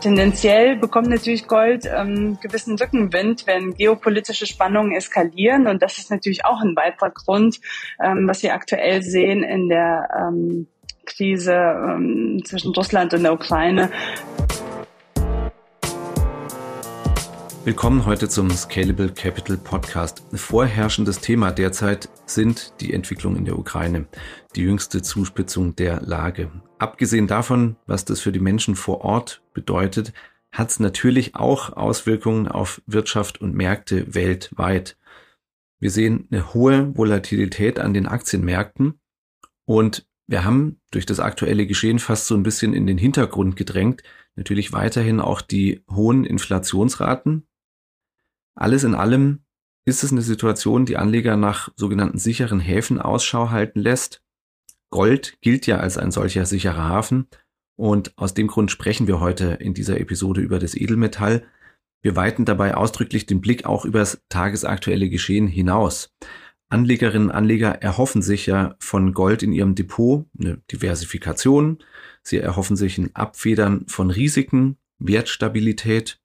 Tendenziell bekommt natürlich Gold gewissen Rückenwind, wenn geopolitische Spannungen eskalieren. Und das ist natürlich auch ein weiterer Grund, was wir aktuell sehen in der Krise zwischen Russland und der Ukraine. Willkommen heute zum Scalable Capital Podcast. Vorherrschendes Thema derzeit sind die Entwicklungen in der Ukraine, die jüngste Zuspitzung der Lage. Abgesehen davon, was das für die Menschen vor Ort bedeutet, hat es natürlich auch Auswirkungen auf Wirtschaft und Märkte weltweit. Wir sehen eine hohe Volatilität an den Aktienmärkten und wir haben durch das aktuelle Geschehen fast so ein bisschen in den Hintergrund gedrängt, natürlich weiterhin auch die hohen Inflationsraten. Alles in allem ist es eine Situation, die Anleger nach sogenannten sicheren Häfen Ausschau halten lässt. Gold gilt ja als ein solcher sicherer Hafen und aus dem Grund sprechen wir heute in dieser Episode über das Edelmetall. Wir weiten dabei ausdrücklich den Blick auch über das tagesaktuelle Geschehen hinaus. Anlegerinnen und Anleger erhoffen sich ja von Gold in ihrem Depot eine Diversifikation. Sie erhoffen sich ein Abfedern von Risiken, Wertstabilität.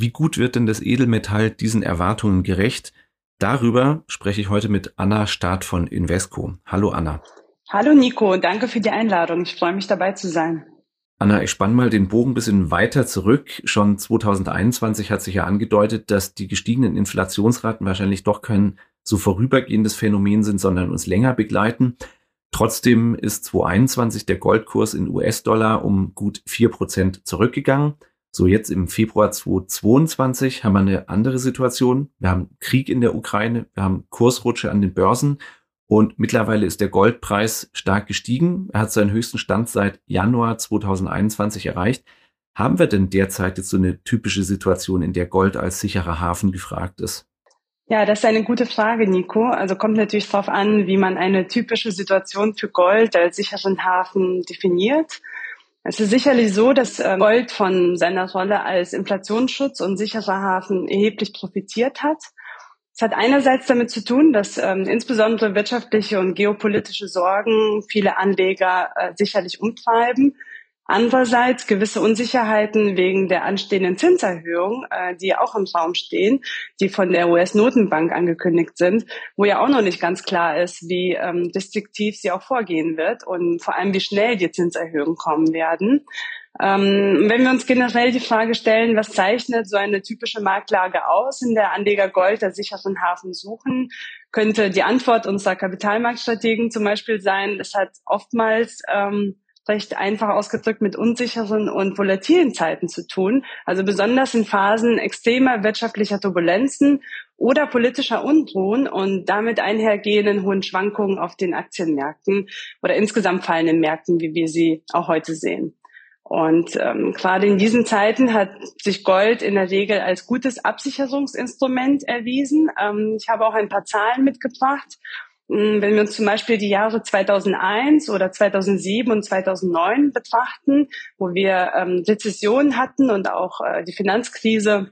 Wie gut wird denn das Edelmetall diesen Erwartungen gerecht? Darüber spreche ich heute mit Anna Staat von Invesco. Hallo Anna. Hallo Nico, danke für die Einladung. Ich freue mich dabei zu sein. Anna, ich spanne mal den Bogen ein bisschen weiter zurück. Schon 2021 hat sich ja angedeutet, dass die gestiegenen Inflationsraten wahrscheinlich doch kein so vorübergehendes Phänomen sind, sondern uns länger begleiten. Trotzdem ist 2021 der Goldkurs in US-Dollar um gut 4% zurückgegangen. So jetzt im Februar 2022 haben wir eine andere Situation. Wir haben Krieg in der Ukraine, wir haben Kursrutsche an den Börsen. Und mittlerweile ist der Goldpreis stark gestiegen. Er hat seinen höchsten Stand seit Januar 2021 erreicht. Haben wir denn derzeit jetzt so eine typische Situation, in der Gold als sicherer Hafen gefragt ist? Ja, das ist eine gute Frage, Nico. Also kommt natürlich darauf an, wie man eine typische Situation für Gold als sicheren Hafen definiert. Es ist sicherlich so, dass Gold von seiner Rolle als Inflationsschutz und sicherer Hafen erheblich profitiert hat. Es hat einerseits damit zu tun, dass insbesondere wirtschaftliche und geopolitische Sorgen viele Anleger sicherlich umtreiben. Andererseits gewisse Unsicherheiten wegen der anstehenden Zinserhöhung, die auch im Raum stehen, die von der US-Notenbank angekündigt sind, wo ja auch noch nicht ganz klar ist, wie restriktiv sie auch vorgehen wird und vor allem, wie schnell die Zinserhöhungen kommen werden. Wenn wir uns generell die Frage stellen, was zeichnet so eine typische Marktlage aus, in der Anleger Gold als sicheren Hafen suchen, könnte die Antwort unserer Kapitalmarktstrategen zum Beispiel sein, es hat oftmals recht einfach ausgedrückt mit unsicheren und volatilen Zeiten zu tun, also besonders in Phasen extremer wirtschaftlicher Turbulenzen oder politischer Unruhen und damit einhergehenden hohen Schwankungen auf den Aktienmärkten oder insgesamt fallenden Märkten, wie wir sie auch heute sehen. Und gerade in diesen Zeiten hat sich Gold in der Regel als gutes Absicherungsinstrument erwiesen. Ich habe auch ein paar Zahlen mitgebracht. Wenn wir uns zum Beispiel die Jahre 2001 oder 2007 und 2009 betrachten, wo wir Rezessionen hatten und auch die Finanzkrise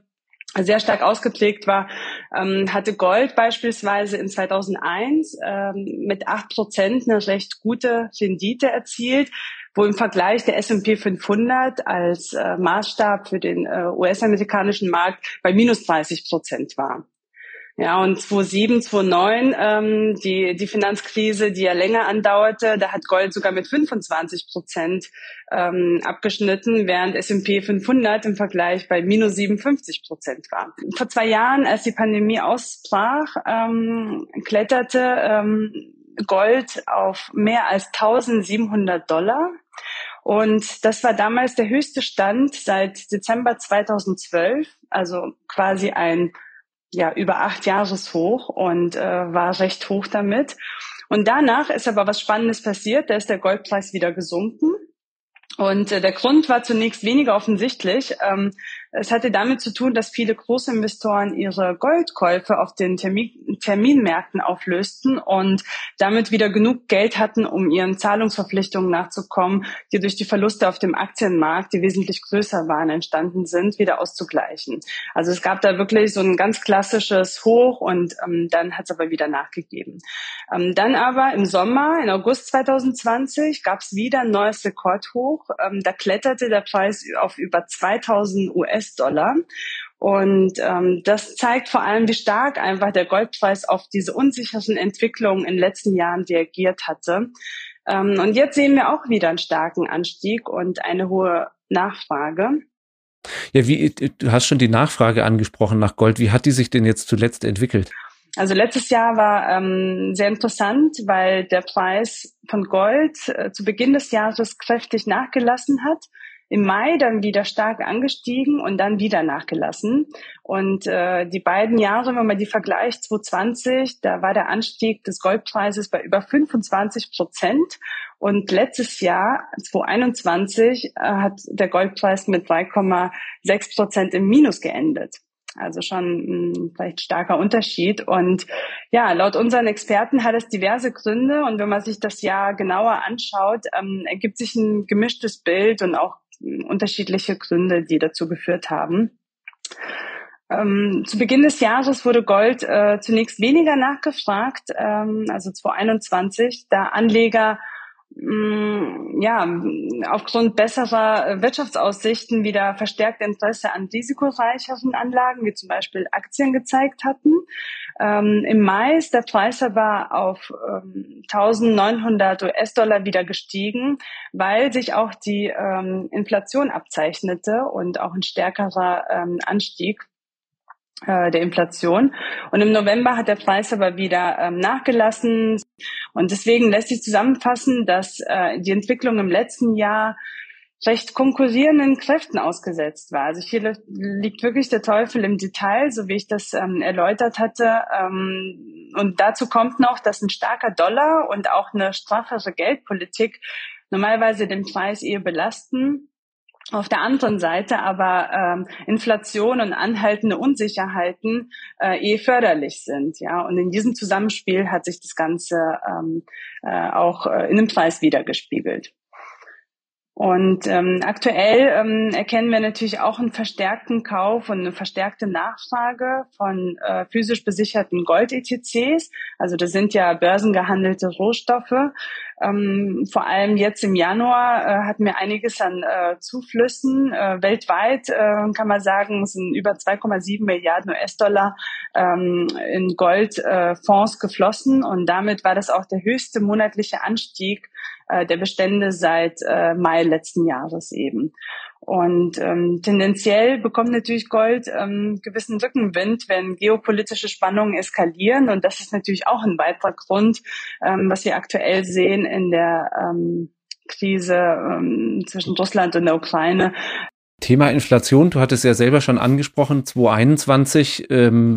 sehr stark ausgeprägt war, hatte Gold beispielsweise in 2001 mit 8% eine recht gute Rendite erzielt, wo im Vergleich der S&P 500 als Maßstab für den US-amerikanischen Markt bei minus -30% war. Ja, und 2007, 2009, die Finanzkrise, die ja länger andauerte, da hat Gold sogar mit 25% abgeschnitten, während S&P 500 im Vergleich bei minus 57% war. Vor 2 Jahren, als die Pandemie ausbrach, kletterte Gold auf mehr als $1.700. Und das war damals der höchste Stand seit Dezember 2012, also quasi ein über 8 Jahreshoch und war recht hoch damit. Und danach ist aber was Spannendes passiert, da ist der Goldpreis wieder gesunken. Und der Grund war zunächst weniger offensichtlich. Es hatte damit zu tun, dass viele Großinvestoren ihre Goldkäufe auf den Terminmärkten auflösten und damit wieder genug Geld hatten, um ihren Zahlungsverpflichtungen nachzukommen, die durch die Verluste auf dem Aktienmarkt, die wesentlich größer waren, entstanden sind, wieder auszugleichen. Also es gab da wirklich so ein ganz klassisches Hoch und dann hat es aber wieder nachgegeben. Dann aber im Sommer, in August 2020, gab es wieder ein neues Rekordhoch. Da kletterte der Preis auf über 2000 US-Dollar. Und das zeigt vor allem, wie stark einfach der Goldpreis auf diese unsicheren Entwicklungen in den letzten Jahren reagiert hatte. Und jetzt sehen wir auch wieder einen starken Anstieg und eine hohe Nachfrage. Ja, du hast schon die Nachfrage angesprochen nach Gold. Wie hat die sich denn jetzt zuletzt entwickelt? Also letztes Jahr war sehr interessant, weil der Preis von Gold zu Beginn des Jahres kräftig nachgelassen hat. Im Mai dann wieder stark angestiegen und dann wieder nachgelassen. Und die beiden Jahre, wenn man die vergleicht, 2020, da war der Anstieg des Goldpreises bei über 25%. Und letztes Jahr, 2021, hat der Goldpreis mit 3,6% im Minus geendet. Also schon vielleicht starker Unterschied. Und ja, laut unseren Experten hat es diverse Gründe. Und wenn man sich das Jahr genauer anschaut, ergibt sich ein gemischtes Bild und auch unterschiedliche Gründe, die dazu geführt haben. Zu Beginn des Jahres wurde Gold zunächst weniger nachgefragt, also 2021, da Anleger aufgrund besserer Wirtschaftsaussichten wieder verstärkt Interesse an risikoreicheren Anlagen, wie zum Beispiel Aktien, gezeigt hatten. Im Mai ist der Preis aber auf 1.900 US-Dollar wieder gestiegen, weil sich auch die Inflation abzeichnete und auch ein stärkerer Anstieg der Inflation. Und im November hat der Preis aber wieder nachgelassen. Und deswegen lässt sich zusammenfassen, dass die Entwicklung im letzten Jahr recht konkurrierenden Kräften ausgesetzt war. Also hier liegt wirklich der Teufel im Detail, so wie ich das erläutert hatte. Und dazu kommt noch, dass ein starker Dollar und auch eine straffere Geldpolitik normalerweise den Preis eher belasten. Auf der anderen Seite aber Inflation und anhaltende Unsicherheiten förderlich sind. Ja, und in diesem Zusammenspiel hat sich das Ganze auch in dem Preis wiedergespiegelt. Und aktuell erkennen wir natürlich auch einen verstärkten Kauf und eine verstärkte Nachfrage von physisch besicherten Gold-ETCs. Also das sind ja börsengehandelte Rohstoffe. Vor allem jetzt im Januar hatten wir einiges an Zuflüssen. Weltweit kann man sagen, es sind über 2,7 Milliarden US-Dollar in Goldfonds geflossen. Und damit war das auch der höchste monatliche Anstieg der Bestände seit Mai letzten Jahres eben. Und tendenziell bekommt natürlich Gold gewissen Rückenwind, wenn geopolitische Spannungen eskalieren. Und das ist natürlich auch ein weiterer Grund, was wir aktuell sehen in der Krise zwischen Russland und der Ukraine. Thema Inflation, du hattest ja selber schon angesprochen, 2021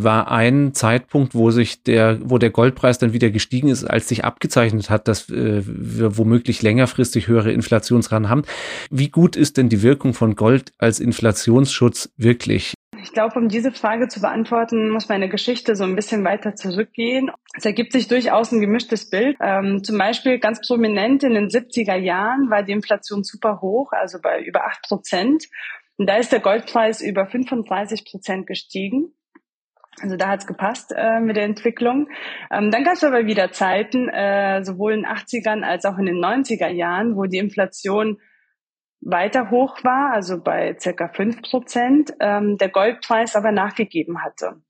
war ein Zeitpunkt, wo der Goldpreis dann wieder gestiegen ist, als sich abgezeichnet hat, dass wir womöglich längerfristig höhere Inflationsraten haben. Wie gut ist denn die Wirkung von Gold als Inflationsschutz wirklich? Ich glaube, um diese Frage zu beantworten, muss meine Geschichte so ein bisschen weiter zurückgehen. Es ergibt sich durchaus ein gemischtes Bild. Zum Beispiel ganz prominent in den 70er Jahren war die Inflation super hoch, also bei über 8%. Und da ist der Goldpreis über 35% gestiegen. Also da hat's gepasst mit der Entwicklung. Dann gab's aber wieder Zeiten, sowohl in den 80ern als auch in den 90er Jahren, wo die Inflation weiter hoch war, also bei ca. 5%, der Goldpreis aber nachgegeben hatte.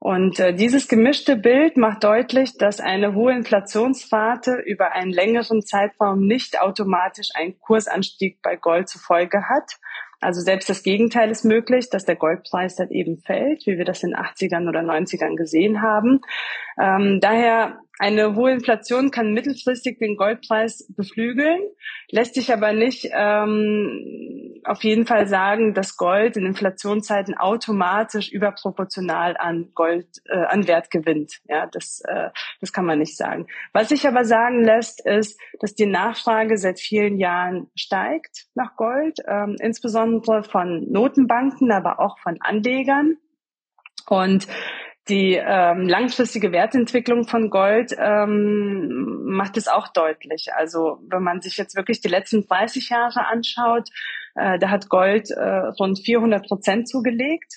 Und dieses gemischte Bild macht deutlich, dass eine hohe Inflationsrate über einen längeren Zeitraum nicht automatisch einen Kursanstieg bei Gold zur Folge hat. Also selbst das Gegenteil ist möglich, dass der Goldpreis dann eben fällt, wie wir das in den 80ern oder 90ern gesehen haben. Daher eine hohe Inflation kann mittelfristig den Goldpreis beflügeln, lässt sich aber nicht auf jeden Fall sagen, dass Gold in Inflationszeiten automatisch überproportional an Gold an Wert gewinnt. Ja, das kann man nicht sagen. Was sich aber sagen lässt, ist, dass die Nachfrage seit vielen Jahren steigt nach Gold, insbesondere von Notenbanken, aber auch von Anlegern. Und die langfristige Wertentwicklung von Gold macht es auch deutlich. Also wenn man sich jetzt wirklich die letzten 30 Jahre anschaut, da hat Gold rund 400% zugelegt.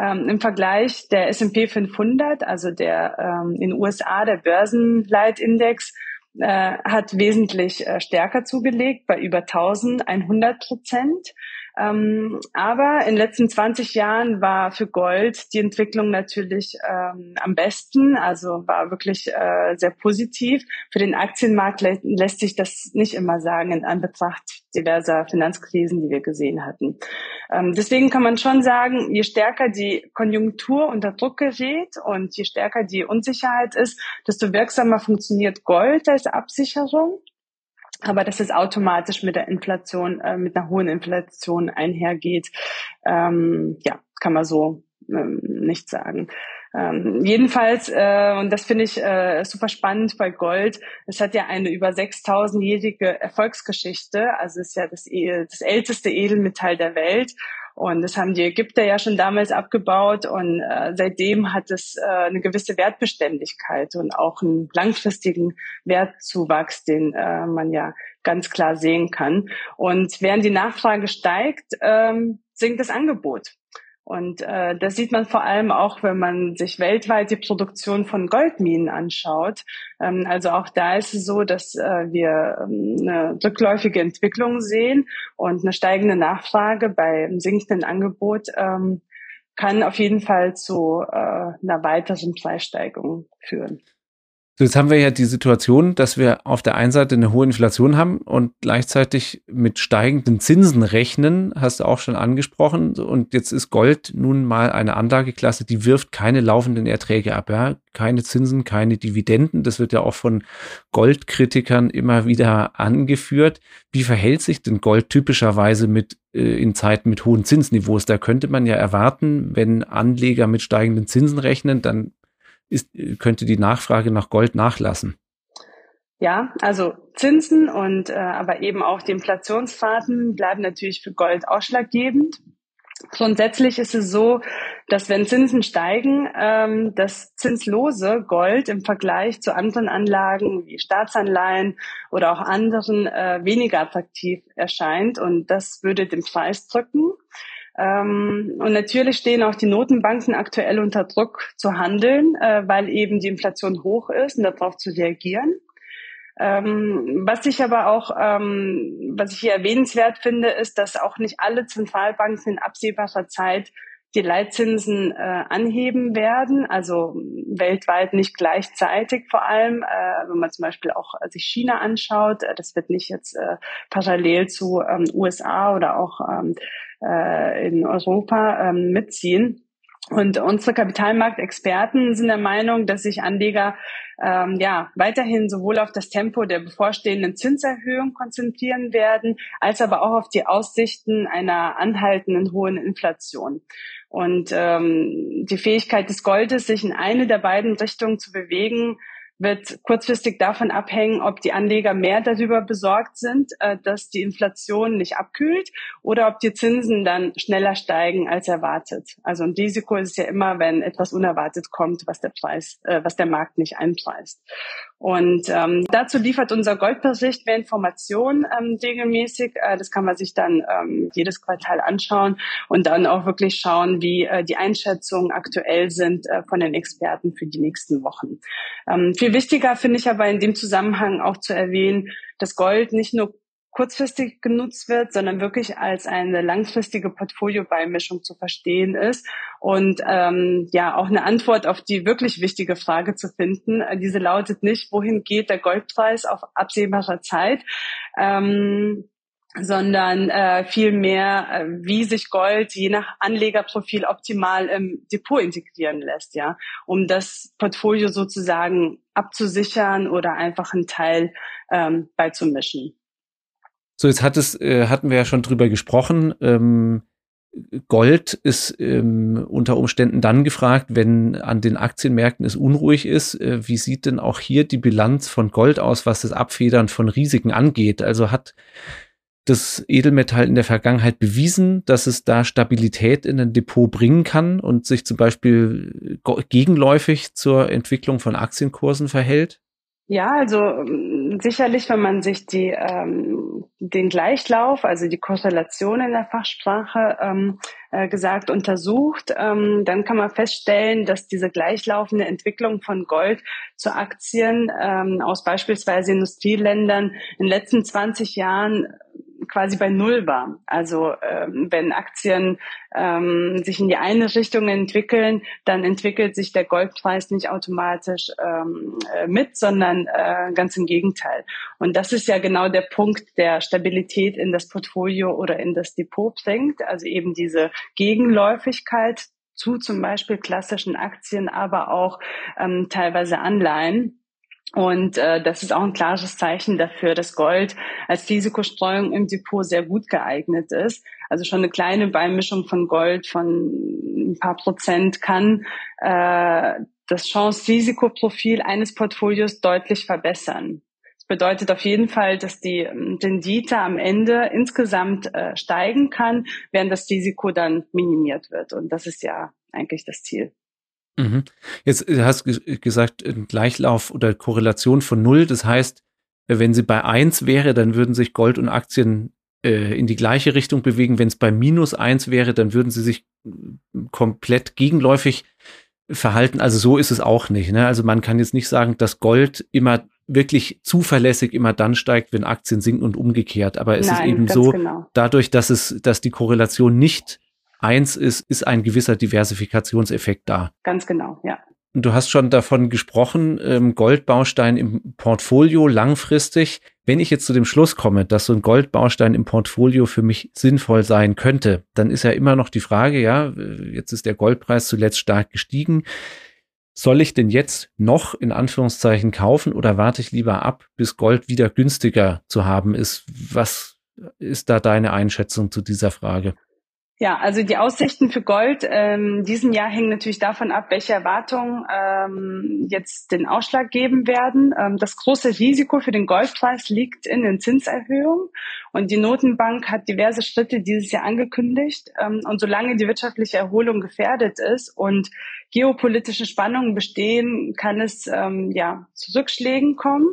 Im Vergleich der S&P 500, also der in den USA der Börsenleitindex, hat wesentlich stärker zugelegt, bei über 1100%. Aber in den letzten 20 Jahren war für Gold die Entwicklung natürlich am besten, also war wirklich sehr positiv. Für den Aktienmarkt lässt sich das nicht immer sagen, in Anbetracht diverser Finanzkrisen, die wir gesehen hatten. Deswegen kann man schon sagen, je stärker die Konjunktur unter Druck gerät und je stärker die Unsicherheit ist, desto wirksamer funktioniert Gold als Absicherung. Aber dass es automatisch mit der Inflation, mit einer hohen Inflation einhergeht, ja, kann man so nicht sagen. Jedenfalls, und das finde ich super spannend bei Gold, es hat ja eine über 6000-jährige Erfolgsgeschichte, also es ist ja das älteste Edelmetall der Welt. Und das haben die Ägypter ja schon damals abgebaut und seitdem hat es eine gewisse Wertbeständigkeit und auch einen langfristigen Wertzuwachs, den man ja ganz klar sehen kann. Und während die Nachfrage steigt, sinkt das Angebot. Und das sieht man vor allem auch, wenn man sich weltweit die Produktion von Goldminen anschaut. Also auch da ist es so, dass wir eine rückläufige Entwicklung sehen und eine steigende Nachfrage bei sinkendem Angebot kann auf jeden Fall zu einer weiteren Preissteigerung führen. So, jetzt haben wir ja die Situation, dass wir auf der einen Seite eine hohe Inflation haben und gleichzeitig mit steigenden Zinsen rechnen, hast du auch schon angesprochen. Und jetzt ist Gold nun mal eine Anlageklasse, die wirft keine laufenden Erträge ab, ja? Keine Zinsen, keine Dividenden. Das wird ja auch von Goldkritikern immer wieder angeführt. Wie verhält sich denn Gold typischerweise mit in Zeiten mit hohen Zinsniveaus? Da könnte man ja erwarten, wenn Anleger mit steigenden Zinsen rechnen, dann könnte die Nachfrage nach Gold nachlassen. Ja, also Zinsen und aber eben auch die Inflationsraten bleiben natürlich für Gold ausschlaggebend. Grundsätzlich ist es so, dass wenn Zinsen steigen, das zinslose Gold im Vergleich zu anderen Anlagen wie Staatsanleihen oder auch anderen weniger attraktiv erscheint und das würde den Preis drücken. Und natürlich stehen auch die Notenbanken aktuell unter Druck zu handeln, weil eben die Inflation hoch ist und darauf zu reagieren. Was ich hier erwähnenswert finde, ist, dass auch nicht alle Zentralbanken in absehbarer Zeit die Leitzinsen anheben werden, also weltweit nicht gleichzeitig vor allem. Wenn man zum Beispiel auch sich China anschaut, das wird nicht jetzt parallel zu USA oder auch in Europa mitziehen. Und unsere Kapitalmarktexperten sind der Meinung, dass sich Anleger weiterhin sowohl auf das Tempo der bevorstehenden Zinserhöhung konzentrieren werden, als aber auch auf die Aussichten einer anhaltenden hohen Inflation. Und die Fähigkeit des Goldes, sich in eine der beiden Richtungen zu bewegen, wird kurzfristig davon abhängen, ob die Anleger mehr darüber besorgt sind, dass die Inflation nicht abkühlt oder ob die Zinsen dann schneller steigen als erwartet. Also ein Risiko ist ja immer, wenn etwas unerwartet kommt, was der Markt nicht einpreist. Und dazu liefert unser Goldbericht mehr Informationen regelmäßig. Das kann man sich dann jedes Quartal anschauen und dann auch wirklich schauen, wie die Einschätzungen aktuell sind von den Experten für die nächsten Wochen. Viel wichtiger finde ich aber in dem Zusammenhang auch zu erwähnen, dass Gold nicht nur kurzfristig genutzt wird, sondern wirklich als eine langfristige Portfoliobeimischung zu verstehen ist und auch eine Antwort auf die wirklich wichtige Frage zu finden. Diese lautet nicht, wohin geht der Goldpreis auf absehbarer Zeit, sondern vielmehr, wie sich Gold je nach Anlegerprofil optimal im Depot integrieren lässt, ja, um das Portfolio sozusagen abzusichern oder einfach einen Teil beizumischen. So, jetzt hatten wir ja schon drüber gesprochen. Gold ist unter Umständen dann gefragt, wenn an den Aktienmärkten es unruhig ist. Wie sieht denn auch hier die Bilanz von Gold aus, was das Abfedern von Risiken angeht? Also hat das Edelmetall in der Vergangenheit bewiesen, dass es da Stabilität in ein Depot bringen kann und sich zum Beispiel gegenläufig zur Entwicklung von Aktienkursen verhält? Ja, also sicherlich, wenn man sich die den Gleichlauf, also die Korrelation in der Fachsprache untersucht, dann kann man feststellen, dass diese gleichlaufende Entwicklung von Gold zu Aktien aus beispielsweise Industrieländern in den letzten 20 Jahren quasi bei Null war. Also wenn Aktien sich in die eine Richtung entwickeln, dann entwickelt sich der Goldpreis nicht automatisch mit, sondern ganz im Gegenteil. Und das ist ja genau der Punkt, der Stabilität in das Portfolio oder in das Depot bringt, also eben diese Gegenläufigkeit zu zum Beispiel klassischen Aktien, aber auch teilweise Anleihen. Und das ist auch ein klares Zeichen dafür, dass Gold als Risikostreuung im Depot sehr gut geeignet ist. Also schon eine kleine Beimischung von Gold von ein paar Prozent kann das Chance-Risikoprofil eines Portfolios deutlich verbessern. Das bedeutet auf jeden Fall, dass die Rendite am Ende insgesamt steigen kann, während das Risiko dann minimiert wird. Und das ist ja eigentlich das Ziel. Jetzt hast du gesagt, Gleichlauf oder Korrelation von Null. Das heißt, wenn sie bei 1 wäre, dann würden sich Gold und Aktien in die gleiche Richtung bewegen. Wenn es bei -1 wäre, dann würden sie sich komplett gegenläufig verhalten. Also so ist es auch nicht, ne? Also man kann jetzt nicht sagen, dass Gold immer wirklich zuverlässig immer dann steigt, wenn Aktien sinken und umgekehrt. Aber es ist eben so, genau. Dadurch, dass die Korrelation nicht 1 ist ein gewisser Diversifikationseffekt da. Ganz genau, ja. Du hast schon davon gesprochen, Goldbaustein im Portfolio langfristig. Wenn ich jetzt zu dem Schluss komme, dass so ein Goldbaustein im Portfolio für mich sinnvoll sein könnte, dann ist ja immer noch die Frage, ja, jetzt ist der Goldpreis zuletzt stark gestiegen. Soll ich denn jetzt noch in Anführungszeichen kaufen oder warte ich lieber ab, bis Gold wieder günstiger zu haben ist? Was ist da deine Einschätzung zu dieser Frage? Ja, also die Aussichten für Gold diesen Jahr hängen natürlich davon ab, welche Erwartungen jetzt den Ausschlag geben werden. Das große Risiko für den Goldpreis liegt in den Zinserhöhungen und die Notenbank hat diverse Schritte dieses Jahr angekündigt. Und solange die wirtschaftliche Erholung gefährdet ist und geopolitische Spannungen bestehen, kann es zu Rückschlägen kommen.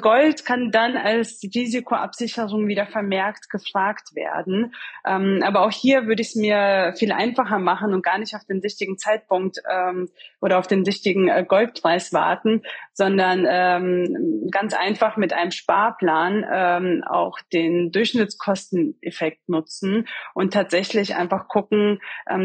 Gold kann dann als Risikoabsicherung wieder vermerkt gefragt werden. Aber auch hier würde ich es mir viel einfacher machen und gar nicht auf den richtigen Zeitpunkt oder auf den richtigen Goldpreis warten, sondern ganz einfach mit einem Sparplan auch den Durchschnittskosteneffekt nutzen und tatsächlich einfach gucken,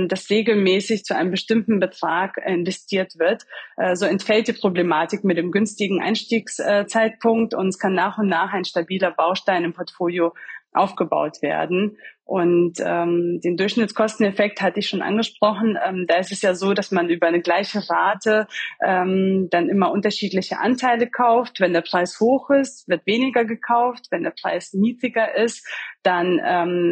dass regelmäßig zu einem bestimmten Betrag investiert wird. So entfällt die Problematik mit dem günstigen Einstiegszeitpunkt und es kann nach und nach ein stabiler Baustein im Portfolio aufgebaut werden. Und den Durchschnittskosteneffekt hatte ich schon angesprochen. Da ist es ja so, dass man über eine gleiche Rate dann immer unterschiedliche Anteile kauft. Wenn der Preis hoch ist, wird weniger gekauft. Wenn der Preis niedriger ist, dann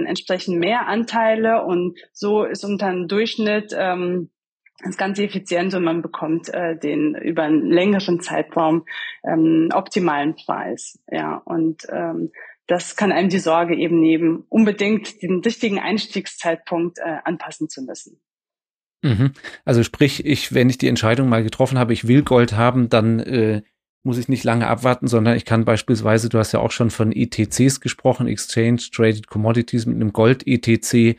entsprechend mehr Anteile. Und so ist unter dem Durchschnitt das Ganze effizient und man bekommt den über einen längeren Zeitraum optimalen Preis. Ja, und das kann einem die Sorge eben nehmen, unbedingt den richtigen Einstiegszeitpunkt anpassen zu müssen. Also sprich, wenn ich die Entscheidung mal getroffen habe, ich will Gold haben, dann muss ich nicht lange abwarten, sondern ich kann beispielsweise, du hast ja auch schon von ETCs gesprochen, Exchange Traded Commodities, mit einem Gold-ETC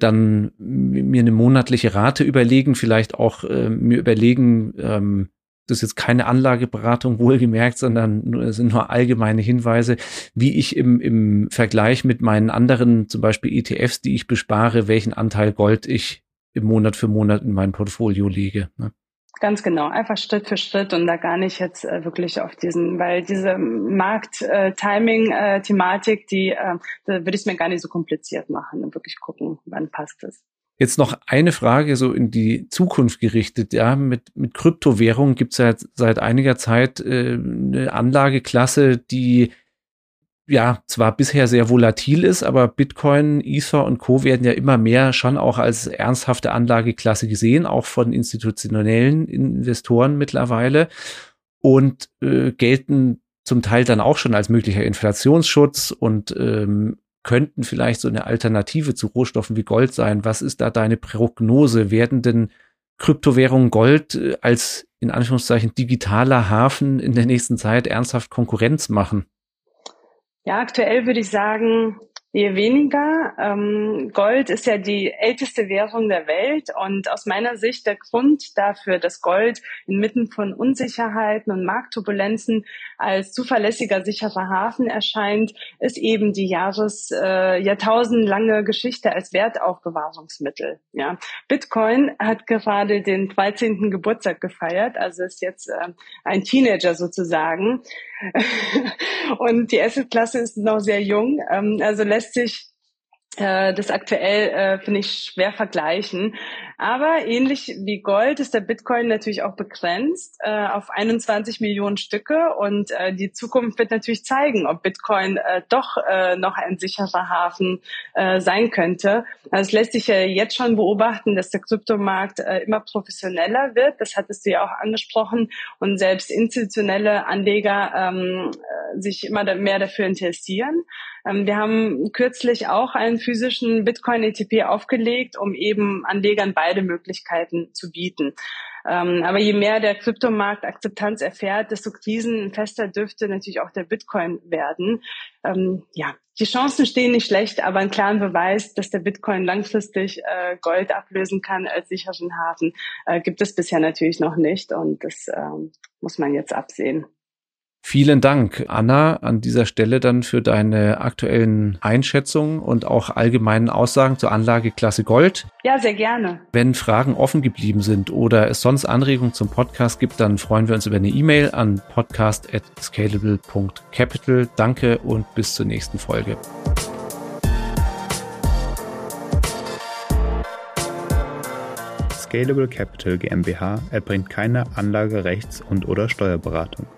dann mir eine monatliche Rate überlegen, vielleicht auch mir überlegen, das ist jetzt keine Anlageberatung, wohlgemerkt, sondern sind nur allgemeine Hinweise, wie ich im Vergleich mit meinen anderen, zum Beispiel ETFs, die ich bespare, welchen Anteil Gold ich im Monat für Monat in mein Portfolio lege. Ne? Ganz genau, einfach Schritt für Schritt und da gar nicht jetzt wirklich auf diesen, weil diese Markt-Timing-Thematik, da würde ich es mir gar nicht so kompliziert machen und wirklich gucken, wann passt es. Jetzt noch eine Frage so in die Zukunft gerichtet. Ja, mit Kryptowährungen gibt es ja seit einiger Zeit eine Anlageklasse, die ja zwar bisher sehr volatil ist, aber Bitcoin, Ether und Co. werden ja immer mehr schon auch als ernsthafte Anlageklasse gesehen, auch von institutionellen Investoren mittlerweile und gelten zum Teil dann auch schon als möglicher Inflationsschutz und könnten vielleicht so eine Alternative zu Rohstoffen wie Gold sein. Was ist da deine Prognose? Werden denn Kryptowährungen Gold als in Anführungszeichen digitaler Hafen in der nächsten Zeit ernsthaft Konkurrenz machen? Ja, aktuell würde ich sagen, eher weniger. Gold ist ja die älteste Währung der Welt und aus meiner Sicht der Grund dafür, dass Gold inmitten von Unsicherheiten und Marktturbulenzen als zuverlässiger, sicherer Hafen erscheint, ist eben die jahrtausendlange Geschichte als Wertaufbewahrungsmittel. Ja. Bitcoin hat gerade den 13. Geburtstag gefeiert, also ist jetzt ein Teenager sozusagen. Und die Assetklasse ist noch sehr jung, also lässt sich das aktuell, finde ich, schwer vergleichen. Aber ähnlich wie Gold ist der Bitcoin natürlich auch begrenzt auf 21 Millionen Stücke und die Zukunft wird natürlich zeigen, ob Bitcoin doch noch ein sicherer Hafen sein könnte. Also es lässt sich ja jetzt schon beobachten, dass der Kryptomarkt immer professioneller wird. Das hattest du ja auch angesprochen und selbst institutionelle Anleger sich immer mehr dafür interessieren. Wir haben kürzlich auch einen physischen Bitcoin-ETP aufgelegt, um eben Anlegern beide Möglichkeiten zu bieten. Aber je mehr der Kryptomarkt Akzeptanz erfährt, desto krisenfester dürfte natürlich auch der Bitcoin werden. Ja, die Chancen stehen nicht schlecht, aber einen klaren Beweis, dass der Bitcoin langfristig Gold ablösen kann als sicheren Hafen, gibt es bisher natürlich noch nicht und das muss man jetzt absehen. Vielen Dank, Anna, an dieser Stelle dann für deine aktuellen Einschätzungen und auch allgemeinen Aussagen zur Anlageklasse Gold. Ja, sehr gerne. Wenn Fragen offen geblieben sind oder es sonst Anregungen zum Podcast gibt, dann freuen wir uns über eine E-Mail an podcast@scalable.capital. Danke und bis zur nächsten Folge. Scalable Capital GmbH erbringt keine Anlagerechts- und/oder Steuerberatung.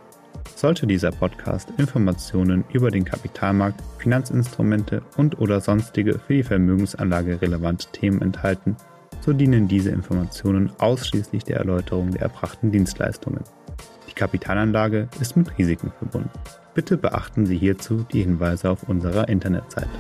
Sollte dieser Podcast Informationen über den Kapitalmarkt, Finanzinstrumente und/oder sonstige für die Vermögensanlage relevante Themen enthalten, so dienen diese Informationen ausschließlich der Erläuterung der erbrachten Dienstleistungen. Die Kapitalanlage ist mit Risiken verbunden. Bitte beachten Sie hierzu die Hinweise auf unserer Internetseite.